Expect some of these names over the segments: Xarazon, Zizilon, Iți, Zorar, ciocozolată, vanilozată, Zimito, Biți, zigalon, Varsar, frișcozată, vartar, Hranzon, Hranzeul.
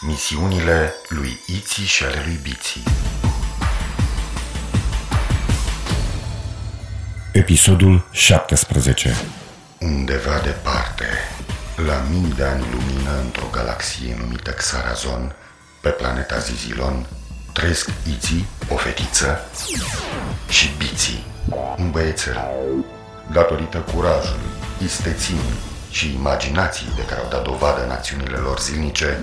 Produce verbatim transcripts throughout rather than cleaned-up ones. Misiunile lui Iți și ale lui Biți. Episodul șaptesprezece. Undeva departe, la mii de ani lumină, într-o galaxie numită Xarazon, pe planeta Zizilon, trăiesc Iți, o fetiță, și Biți, un băiețel. Datorită curajului, isteții și imaginației de care au dat dovadă în acțiunile lor zilnice,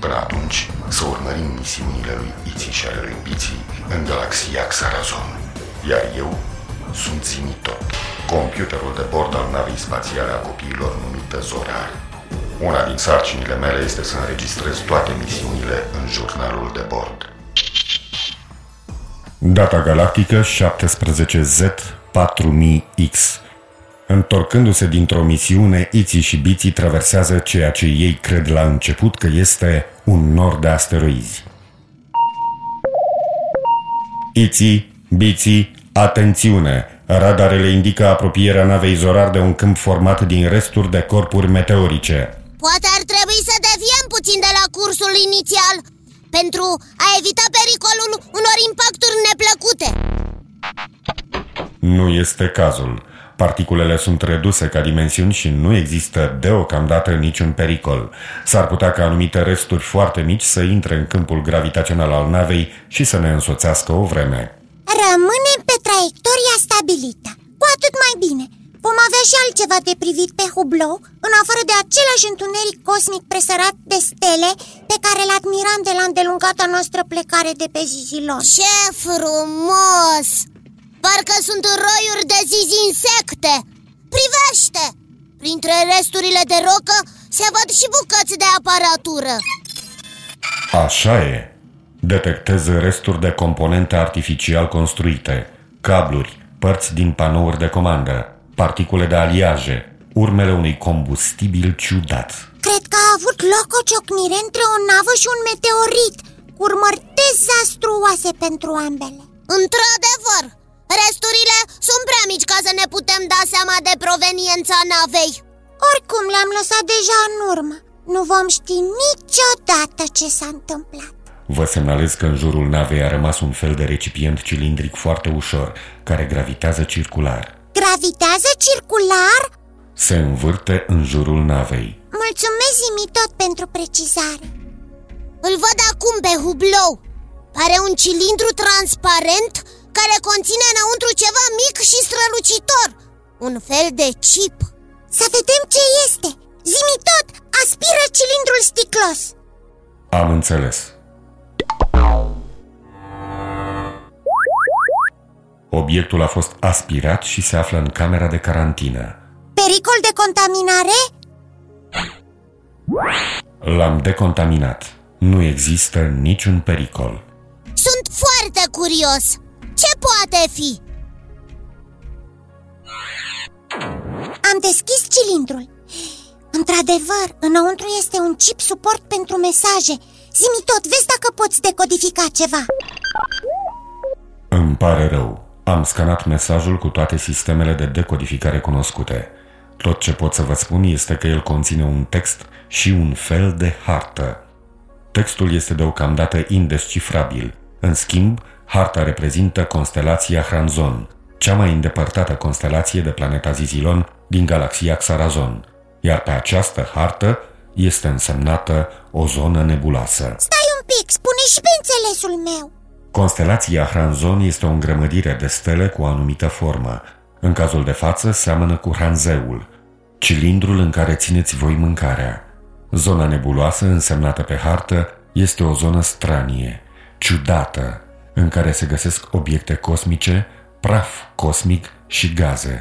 Până atunci, să urmărim misiunile lui Iți și ale lui Biți în galaxia Xarazon. Iar eu sunt Zimito, computerul de bord al navei spațiale a copiilor numită Zorar. Una din sarcinile mele este să înregistrez toate misiunile în jurnalul de bord. Data galactică șaptesprezece Z patru mii X. Întorcându-se dintr-o misiune, Iți și Biți traversează ceea ce ei cred la început că este un nor de asteroizi. Iți, Biți, atențiune! Radarele indică apropierea navei Zorar de un câmp format din resturi de corpuri meteorice. Poate ar trebui să deviem puțin de la cursul inițial, pentru a evita pericolul unor impacturi neplăcute. Nu este cazul. Particulele sunt reduse ca dimensiuni și nu există deocamdată niciun pericol. S-ar putea ca anumite resturi foarte mici să intre în câmpul gravitațional al navei și să ne însoțească o vreme. Rămânem pe traiectoria stabilită. Cu atât mai bine. Vom avea și altceva de privit pe hublou, în afară de același întuneric cosmic presărat de stele pe care îl admiram de la îndelungata noastră plecare de pe Zizilon. Ce frumos! Parcă sunt roiuri de zizinsecte. Privește! Printre resturile de rocă se văd și bucăți de aparatură. Așa e. Detectez resturi de componente artificial construite, cabluri, părți din panouri de comandă, particule de aliaje, urmele unui combustibil ciudat. Cred că a avut loc o ciocnire între o navă și un meteorit, cu urmări dezastruoase pentru ambele. Într-adevăr! Resturile sunt prea mici ca să ne putem da seama de proveniența navei. Oricum le-am lăsat deja în urmă. Nu vom ști niciodată ce s-a întâmplat. Vă semnalez că în jurul navei a rămas un fel de recipient cilindric foarte ușor, care gravitează circular. Gravitează circular? Se învârte în jurul navei. Mulțumesc, Zimitot, pentru precizare. Îl văd acum pe hublou. Pare un cilindru transparent care conține înăuntru ceva mic și strălucitor, un fel de chip. Să vedem ce este. Zimitot, aspiră cilindrul sticlos. Am înțeles. Obiectul a fost aspirat și se află în camera de carantină. Pericol de contaminare? L-am decontaminat. Nu există niciun pericol. Sunt foarte curios. Ce poate fi? Am deschis cilindrul. Într-adevăr, înăuntru este un chip suport pentru mesaje. Zi-mi tot, vezi dacă poți decodifica ceva. Îmi pare rău. Am scanat mesajul cu toate sistemele de decodificare cunoscute. Tot ce pot să vă spun este că el conține un text și un fel de hartă. Textul este deocamdată indescifrabil. În schimb, harta reprezintă constelația Hranzon, cea mai îndepărtată constelație de planeta Zizilon din galaxia Xarazon, iar pe această hartă este însemnată o zonă nebuloasă. Stai un pic, spune și pe înțelesul meu! Constelația Hranzon este o îngrămădire de stele cu o anumită formă. În cazul de față seamănă cu Hranzeul, cilindrul în care țineți voi mâncarea. Zona nebuloasă însemnată pe hartă este o zonă stranie, ciudată, în care se găsesc obiecte cosmice, praf cosmic și gaze.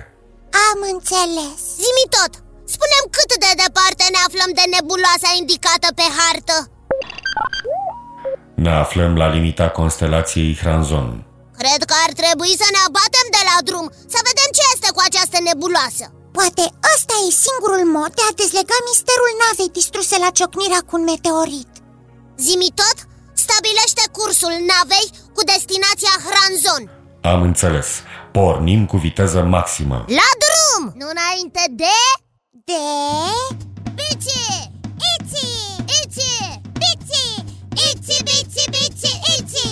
Am înțeles. Zi-mi tot, spune-mi cât de departe ne aflăm de nebuloasa indicată pe hartă. Ne aflăm la limita constelației Hranzon. Cred că ar trebui să ne abatem de la drum, să vedem ce este cu această nebuloasă. Poate ăsta e singurul mod de a dezlega misterul navei distruse la ciocnirea cu un meteorit. Zimitot, stabilește cursul navei cu destinația Hranzon. Am înțeles. Pornim cu viteză maximă. La drum! Nu înainte de... De... Biți! Iți! Iți! Biți! Iți, biți, biți, iți!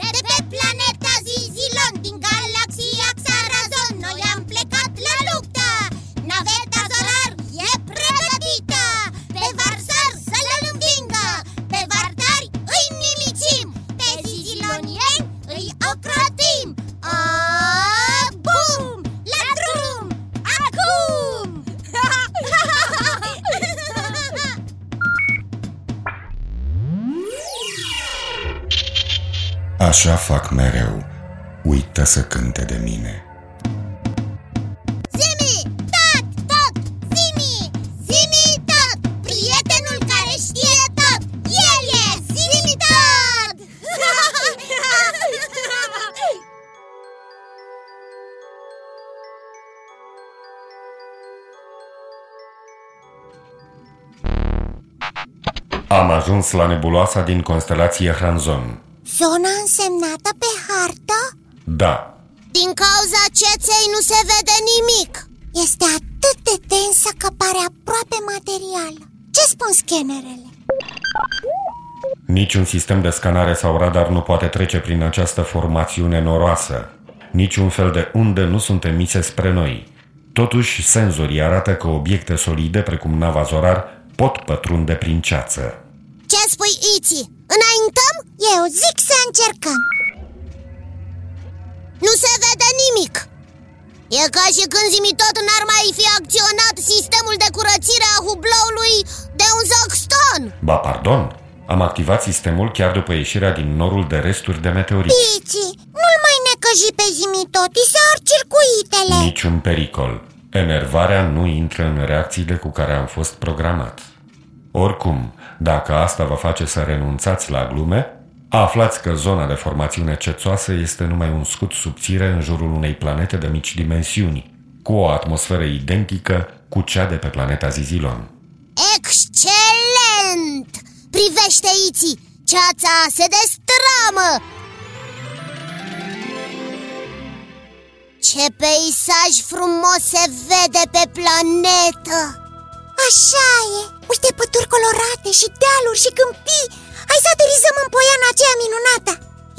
De pe planeta Zizilon, din galaxia Xarazon, noi am plecat la luptă! Naveta Zorar e pregătită! Pe Varsar să-l învingă! Pe Varsar îi nimicim! Pe zizilonieni îi ocrotim! Bum! La drum! Acum! Așa fac mereu. Uită să cânte de mine. Zimi! Tot! Tot! Zimi! Zimi tot! Prietenul care știe tot! El e Zimi tot! Am ajuns la nebuloasa din constelație Hranzon. Zona însemnată pe hartă? Da. Din cauza ceței nu se vede nimic. Este atât de densă că pare aproape materială. Ce spun scanerele? Niciun sistem de scanare sau radar nu poate trece prin această formațiune noroasă. Niciun fel de unde nu sunt emise spre noi. Totuși, senzorii arată că obiecte solide, precum nava Zorar, pot pătrunde prin ceață. Ce spui, Iți? Înaintăm? Eu zic să încercăm. Nu se vede nimic. E ca și când Zimitot n-ar mai fi acționat sistemul de curățire a hubloului de un zocșton. Ba, pardon, am activat sistemul chiar după ieșirea din norul de resturi de meteorit. Bici, nu-l mai necăji pe Zimitot, i se ard circuitele. Niciun pericol. Enervarea nu intră în reacțiile cu care am fost programat. Oricum, dacă asta vă face să renunțați la glume, aflați că zona de formațiune cețoasă este numai un scut subțire în jurul unei planete de mici dimensiuni, cu o atmosferă identică cu cea de pe planeta Zizilon. Excelent! Privește, Iți! Ceața se destramă! Ce peisaj frumos se vede pe planetă! Așa e! Uite pături colorate și dealuri și câmpii! Hai să aterizăm în poiana aceea minunată!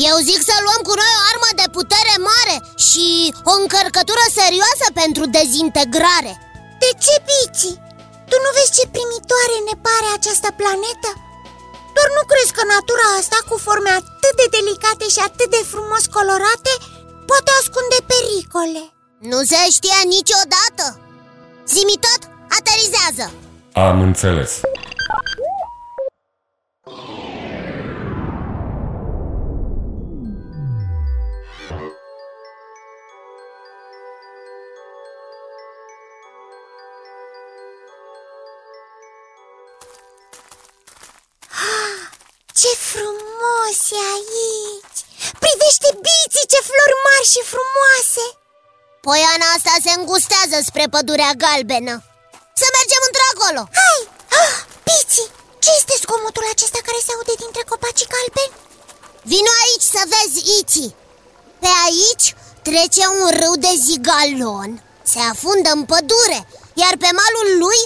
Eu zic să luăm cu noi o armă de putere mare și o încărcătură serioasă pentru dezintegrare. De ce, Bici? Tu nu vezi ce primitoare ne pare această planetă? Doar nu crezi că natura asta, cu forme atât de delicate și atât de frumos colorate, poate ascunde pericole? Nu se știa niciodată! Zimitot, aterizează! Am înțeles. Ce frumos e aici! Privește, Bici, ce flori mari și frumoase! Poiana asta se îngustează spre pădurea galbenă. Să mergem într-acolo! Hai! Ah, Bici, ce este zgomotul acesta care se aude dintre copacii galbeni? Vino aici să vezi, Iți! Pe aici trece un râu de zigalon. Se afundă în pădure, iar pe malul lui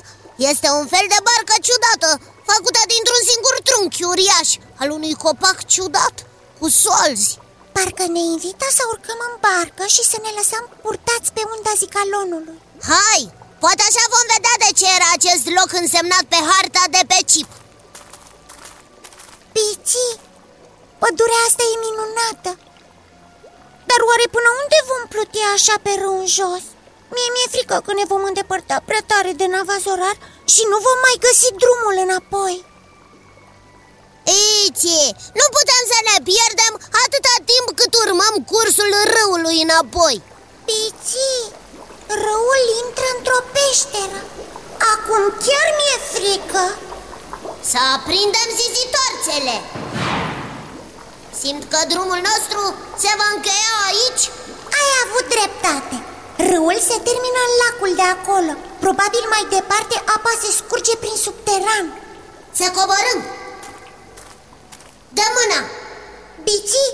este un fel de barcă ciudată, făcută dintr-un singur trunchi uriaș al unui copac ciudat cu solzi. Parcă ne invită să urcăm în barcă și să ne lăsăm purtați pe unda zigalonului. Hai! Poate așa vom vedea de ce era acest loc însemnat pe harta de pe chip. Bici, pădurea asta e minunată. Dar oare până unde vom pluti așa pe râu în jos? Mie mi-e frică că ne vom îndepărta prea tare de nava Zorar și nu vom mai găsi drumul înapoi. Ici, nu putem să ne pierdem atâta timp cât urmăm cursul râului înapoi. Bici, râul intră într-o peșteră. Acum chiar mi-e frică. Să aprindem zizitorțele. Simt că drumul nostru se va încheia aici. Ai avut dreptate. Râul se termină în lacul de acolo. Probabil mai departe apa se scurge prin subteran. Să coborâm. Dă mâna, Biți,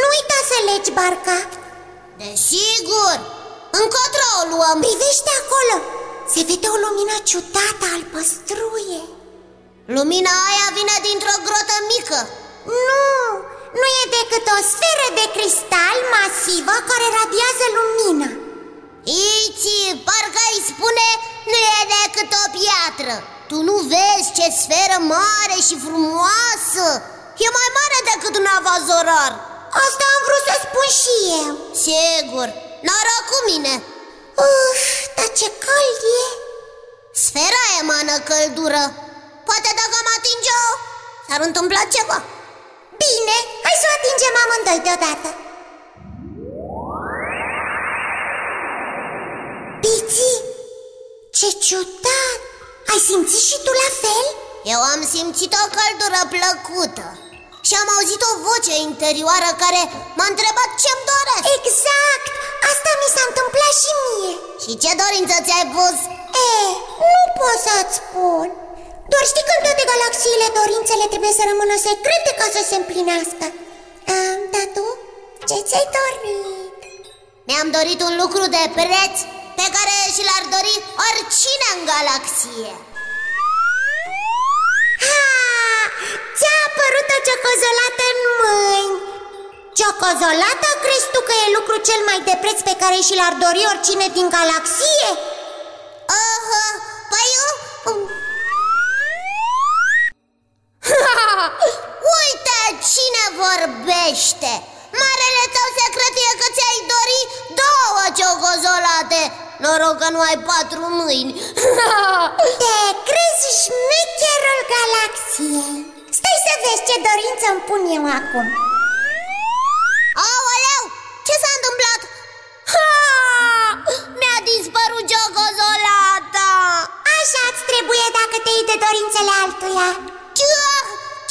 nu uita să legi barca. Desigur. Încotro o luăm. Privește acolo. Se vede o lumină ciudată, albăstruie. Lumina aia vine dintr-o grotă mică. Nu, nu e decât o sferă de cristal masivă care radiază lumină. Iți, parcă îi spune, nu e decât o piatră. Tu nu vezi ce sferă mare și frumoasă? E mai mare decât un avazorar. Asta am vrut să spun și eu. Sigur, noroc cu mine. Uf, dar ce cald e. Sfera emană căldură. Poate dacă am atinge-o, s-ar întâmpla ceva. Bine, hai să o atingem amândoi deodată. Biți, ce ciudat! Ai simțit și tu la fel? Eu am simțit o căldură plăcută și am auzit o voce interioară care m-a întrebat ce-mi doresc. Exact! Asta mi s-a întâmplat și mie. Și ce dorință ți-ai pus? E, nu pot să-ți spun. Doar știi că în toate galaxiile dorințele trebuie să rămână secrete ca să se împlinească. Am, dar tu? Ce ți-ai dorit? Mi-am dorit un lucru de preț pe care și l-ar dori oricine în galaxie. Ha! Ți-a apărut o ciocozolată în mâini. Ciocozolată, crezi tu că e lucru cel mai de preț pe care și l-ar dori oricine din galaxie? Aha, păi eu... Uite cine vorbește. Marele tău secret e că ți-ai dori două ciocozolate. Noroc că nu ai patru mâini. Te crezi șmecherul galaxiei. Stai să vezi ce dorință îmi pun eu acum. Aoleu, ce s-a întâmplat? Ha! Mi-a dispărut ciocozolata. Așa îți trebuie dacă te iei de dorințele altuia.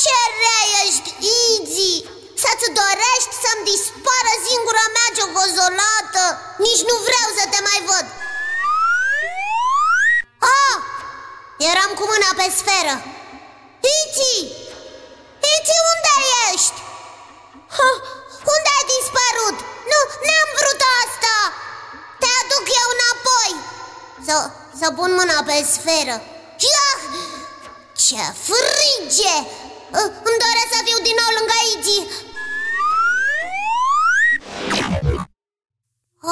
Ce rea ești, Iți! Să-ți dorești să-mi dispară singura mea ciocozolată. Nici nu vreau să te mai văd. Ah! Eram cu mâna pe sferă. Iți! Iți, unde ești? Ha, unde ai dispărut? Nu, n-am vrut asta. Te aduc eu înapoi. Să, să pun mâna pe sferă. Iah! Ce frige! Îmi doresc să fiu din nou lângă Iți.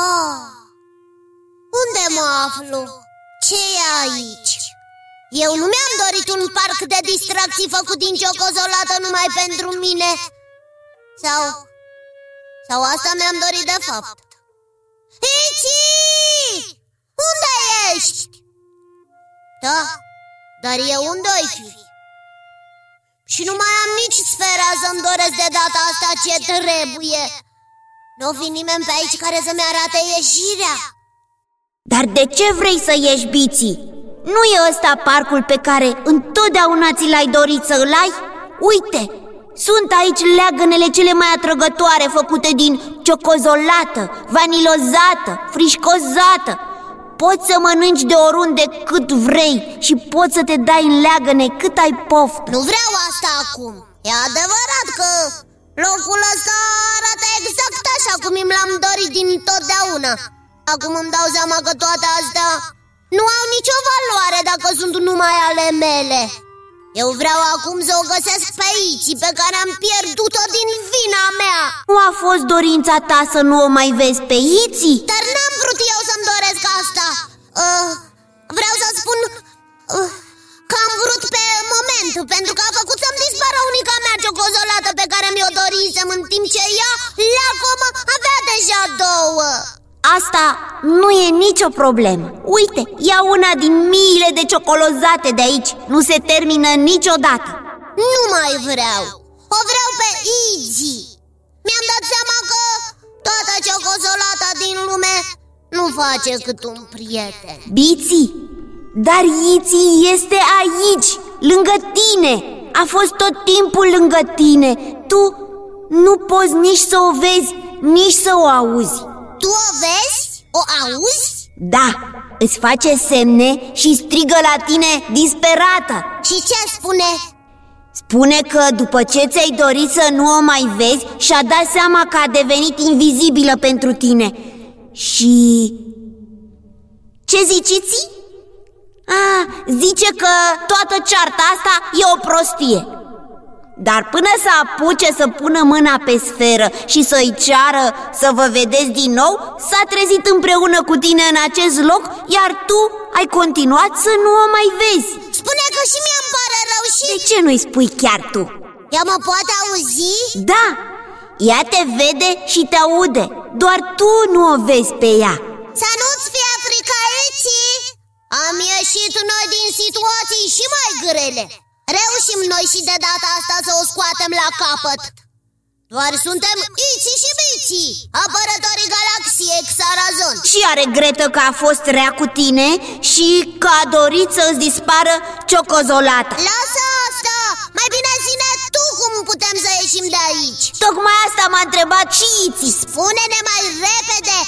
Ah, unde mă aflu? Ce e aici? Eu nu mi-am dorit un parc de distracții făcut din ciocozolată numai pentru mine. Sau... Sau asta mi-am dorit de fapt. Iți! Unde ești? Da, dar eu unde ai fi? Și nu mai am nici sfera să-mi doresc de data asta ce trebuie. Nu vine nimeni pe aici care să-mi arate ieșirea. Dar de ce vrei să ieși, Biți? Nu e ăsta parcul pe care întotdeauna ți l-ai dorit să-l ai? Uite, sunt aici leagănele cele mai atrăgătoare făcute din ciocozolată, vanilozată, frișcozată. Poți să mănânci de oriunde cât vrei și poți să te dai în leagăne cât ai poftă. Nu vreau asta acum. E adevărat că locul ăsta arată exact așa cum îmi l-am dorit din totdeauna. Acum îmi dau seama că toate astea nu au nicio valoare dacă sunt numai ale mele. Eu vreau acum să o găsesc pe Iți, pe care am pierdut-o din vina mea. Nu a fost dorința ta să nu o mai vezi pe Iți? Dar n-am vrut eu să-mi doresc asta. uh, Vreau să spun uh, că am vrut pe moment, pentru că a făcut să-mi dispară unica mea ciocozolată pe care mi-o dorisem, în timp ce ea, leacomă, avea deja două. Asta nu e nicio problemă. Uite, ia una din miile de ciocolozate de aici. Nu se termină niciodată. Nu mai vreau. O vreau pe Iți. Mi-am dat seama că toată ciocozolata din lume nu face cât un prieten. Biți, dar Iți este aici, lângă tine. A fost tot timpul lângă tine. Tu nu poți nici să o vezi, nici să o auzi. Tu o vezi? O auzi? Da, îți face semne și strigă la tine disperată. Și ce spune? Spune că după ce ți-ai dorit să nu o mai vezi, și-a dat seama că a devenit invizibilă pentru tine. Și... ce zici, Iți? Ah, zice că toată cearta asta e o prostie. Dar până să apuce să pună mâna pe sferă și să-i ceară să vă vedeți din nou, s-a trezit împreună cu tine în acest loc, iar tu ai continuat să nu o mai vezi. Spune că și mie îmi pare rău și... De ce nu-i spui chiar tu? Ea mă poate auzi? Da, ea te vede și te aude, doar tu nu o vezi pe ea. Să nu-ți fie frică, Iți! Am ieșit noi din situații și mai grele. Reușim noi și de data asta să o scoatem la capăt. Doar suntem Iți și Biți, apărătorii galaxiei Xarazon. Și ea regretă că a fost rea cu tine și că a dorit să-ți dispară ciocozolata. Lasă asta! Mai bine zine tu cum putem să ieșim de aici. Tocmai asta m-a întrebat și Iți. Spune-ne mai repede!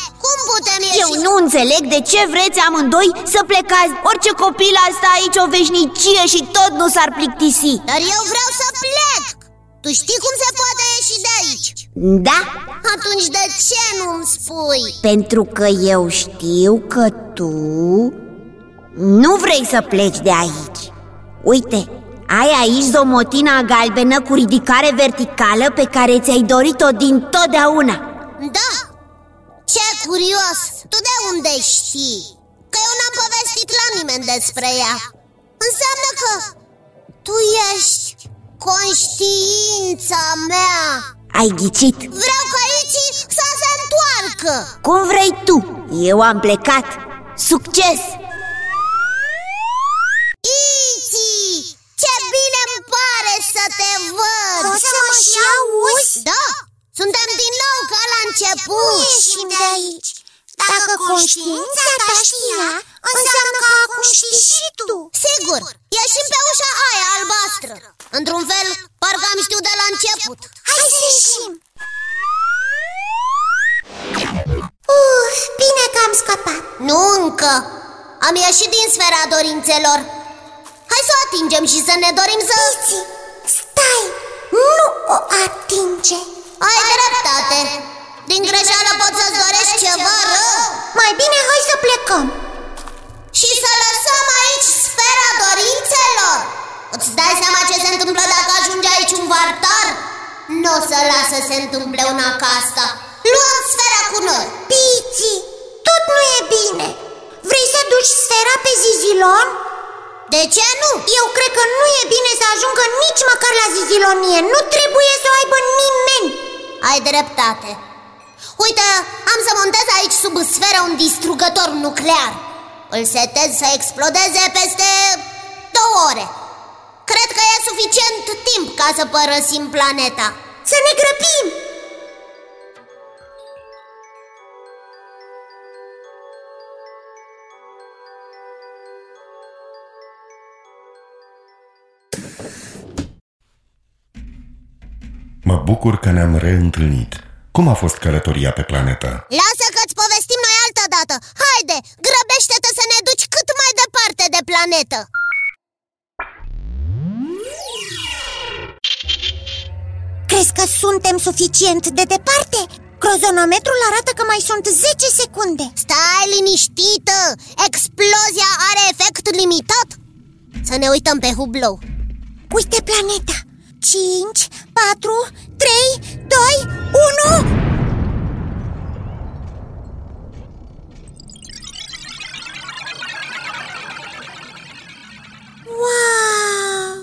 Eu nu înțeleg de ce vreți amândoi să plecați. Orice copil a stat aici o veșnicie și tot nu s-ar plictisi. Dar eu vreau să plec. Tu știi cum se poate ieși de aici? Da. Atunci de ce nu-mi spui? Pentru că eu știu că tu nu vrei să pleci de aici. Uite, ai aici zomotina galbenă cu ridicare verticală pe care ți-ai dorit-o din totdeauna. Da. Ce curios! Tu de unde știi? Că eu n-am povestit la nimeni despre ea. Înseamnă că tu ești conștiința mea. Ai ghicit. Vreau ca Iți să se întoarcă. Cum vrei tu, eu am plecat. Succes! Iți, ce bine îmi pare să te văd. O să mă și auzi? Da! Suntem din nou ca la început. Nu ieșim de aici. Dacă conștiința ta știa, înseamnă că acum știi și tu. Sigur, ieșim pe ușa aia albastră. Într-un fel, parcă am știut de la început. Hai să ieșim. Uf, bine că am scăpat. Nu încă. Am ieșit din sfera dorințelor. Hai să o atingem și să ne dorim să... Iți, stai, nu o atinge. Ai dreptate. Din greșeală poți să-ți dorești ceva rău. Mai bine hai să plecăm și să lăsăm aici sfera dorințelor. Îți dai seama ce se întâmplă dacă ajunge aici un vartar? Nu o să lasă să se întâmple una ca asta. Luăm sfera cu noi. Biți, tot nu e bine. Vrei să duci sfera pe Zizilon? De ce nu? Eu cred că nu e bine să ajungă nici măcar la zizilonie. Nu trebuie să o aibă nimeni. Ai dreptate. Uite, am să montez aici sub sferă un distrugător nuclear. Îl setez să explodeze peste două ore. Cred că e suficient timp ca să părăsim planeta. Să ne grăbim! Mă bucur că ne-am reîntâlnit. Cum a fost călătoria pe planetă? Lasă că-ți povestim noi altă dată. Haide, grăbește-te să ne duci cât mai departe de planetă. Crezi că suntem suficient de departe? Cronometrul arată că mai sunt zece secunde. Stai liniștită! Explozia are efect limitat. Să ne uităm pe hublou. Uite planeta. Cinci, patru, trei, doi, unu. Wow!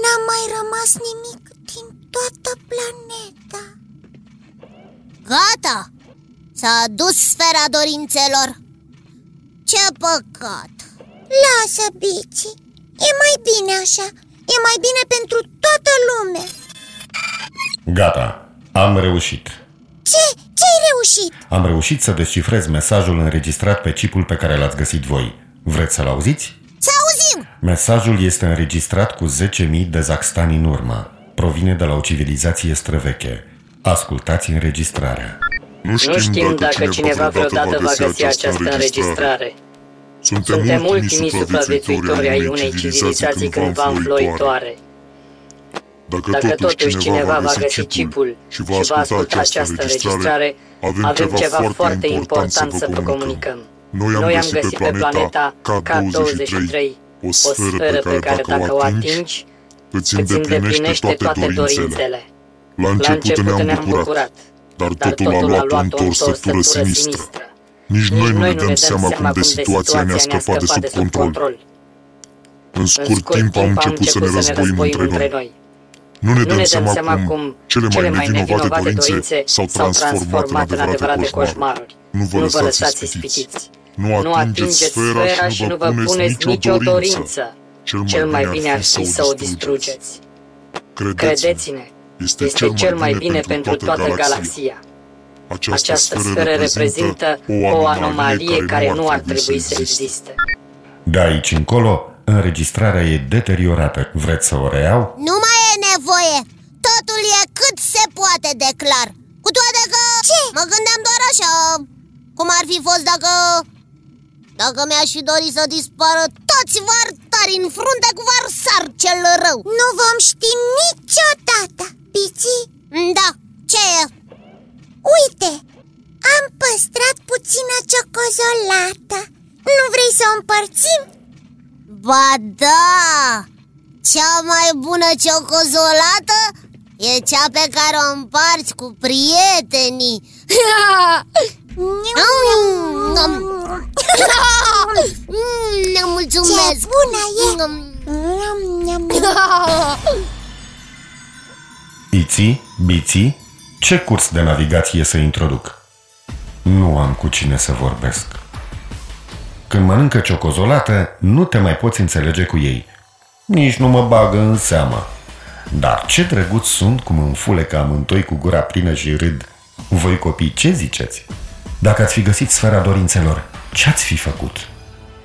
N-a mai rămas nimic din toată planeta. Gata! S-a dus sfera dorințelor. Ce păcat! Lasă, Biți, e mai bine așa. E mai bine pentru toată lumea. Gata, am reușit. Ce? Ce-ai reușit? Am reușit să descifrez mesajul înregistrat pe chipul pe care l-ați găsit voi. Vreți să-l auziți? Să auzim! Mesajul este înregistrat cu zece mii de zaxtani în urmă. provine de la o civilizație străveche. Ascultați înregistrarea. Nu știm, nu știm dacă, dacă cineva vreodată va găsi, va găsi această înregistrare. Suntem, Suntem ultimii supraviețuitori ai unei civilizații cândva înfloitoare. Dacă, Dacă totuși cineva va găsi chipul și va asculta această înregistrare, avem ceva foarte important să vă comunicăm. Noi am găsit, găsit pe planeta K douăzeci și trei o sferă pe care dacă o atingi, îți îndeplinește toate dorințele. La început ne-am bucurat, dar totul a luat o întorsătură sinistră. Nici noi nu ne dăm seama cum de situația ne-a scăpat de sub control. În scurt timp am început să ne războim între noi. Nu ne dăm, nu ne dăm seama cum, cum cele mai nevinovate dorințe, dorințe s-au transformat, transformat în adevărate coșmaruri. Nu vă lăsați ispitiți. Nu atingeți sfera și nu vă puneți nicio dorință. Cel mai, cel mai bine ar fi să o distrugeți. Credeți-ne, este cel, cel mai bine pentru toată galaxia. Această sferă reprezintă o anomalie care nu ar trebui să existe. De aici încolo, înregistrarea e deteriorată. Vreți să o reiau? Nu mai e nevoie! Totul e cât se poate de clar. Cu toate că... Ce? Mă gândeam doar așa, cum ar fi fost dacă... Dacă mi-aș fi dorit să dispară toți vartari în frunte cu Varsar cel rău. Nu vom ști niciodată, Biți. Da, ce e? Uite, am păstrat puțină ciocozolată. Nu vrei să o împărțim? Ba da! Cea mai bună ciocozolată e cea pe care o împarți cu prietenii. Ne mulțumesc! Ce bună e! Iți, Biți, ce curs de navigație să introduc? Nu am cu cine să vorbesc. Când mănâncă ciocozolată, nu te mai poți înțelege cu ei. Nici nu mă bagă în seamă. Dar ce drăguți sunt cum înfulecă amântoi cu gura plină și râd. Voi copii, ce ziceți? Dacă ați fi găsit sfera dorințelor, ce-ați fi făcut?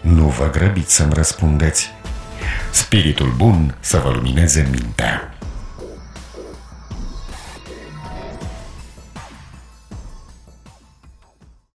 Nu vă grăbiți să-mi răspundeți. Spiritul bun să vă lumineze mintea.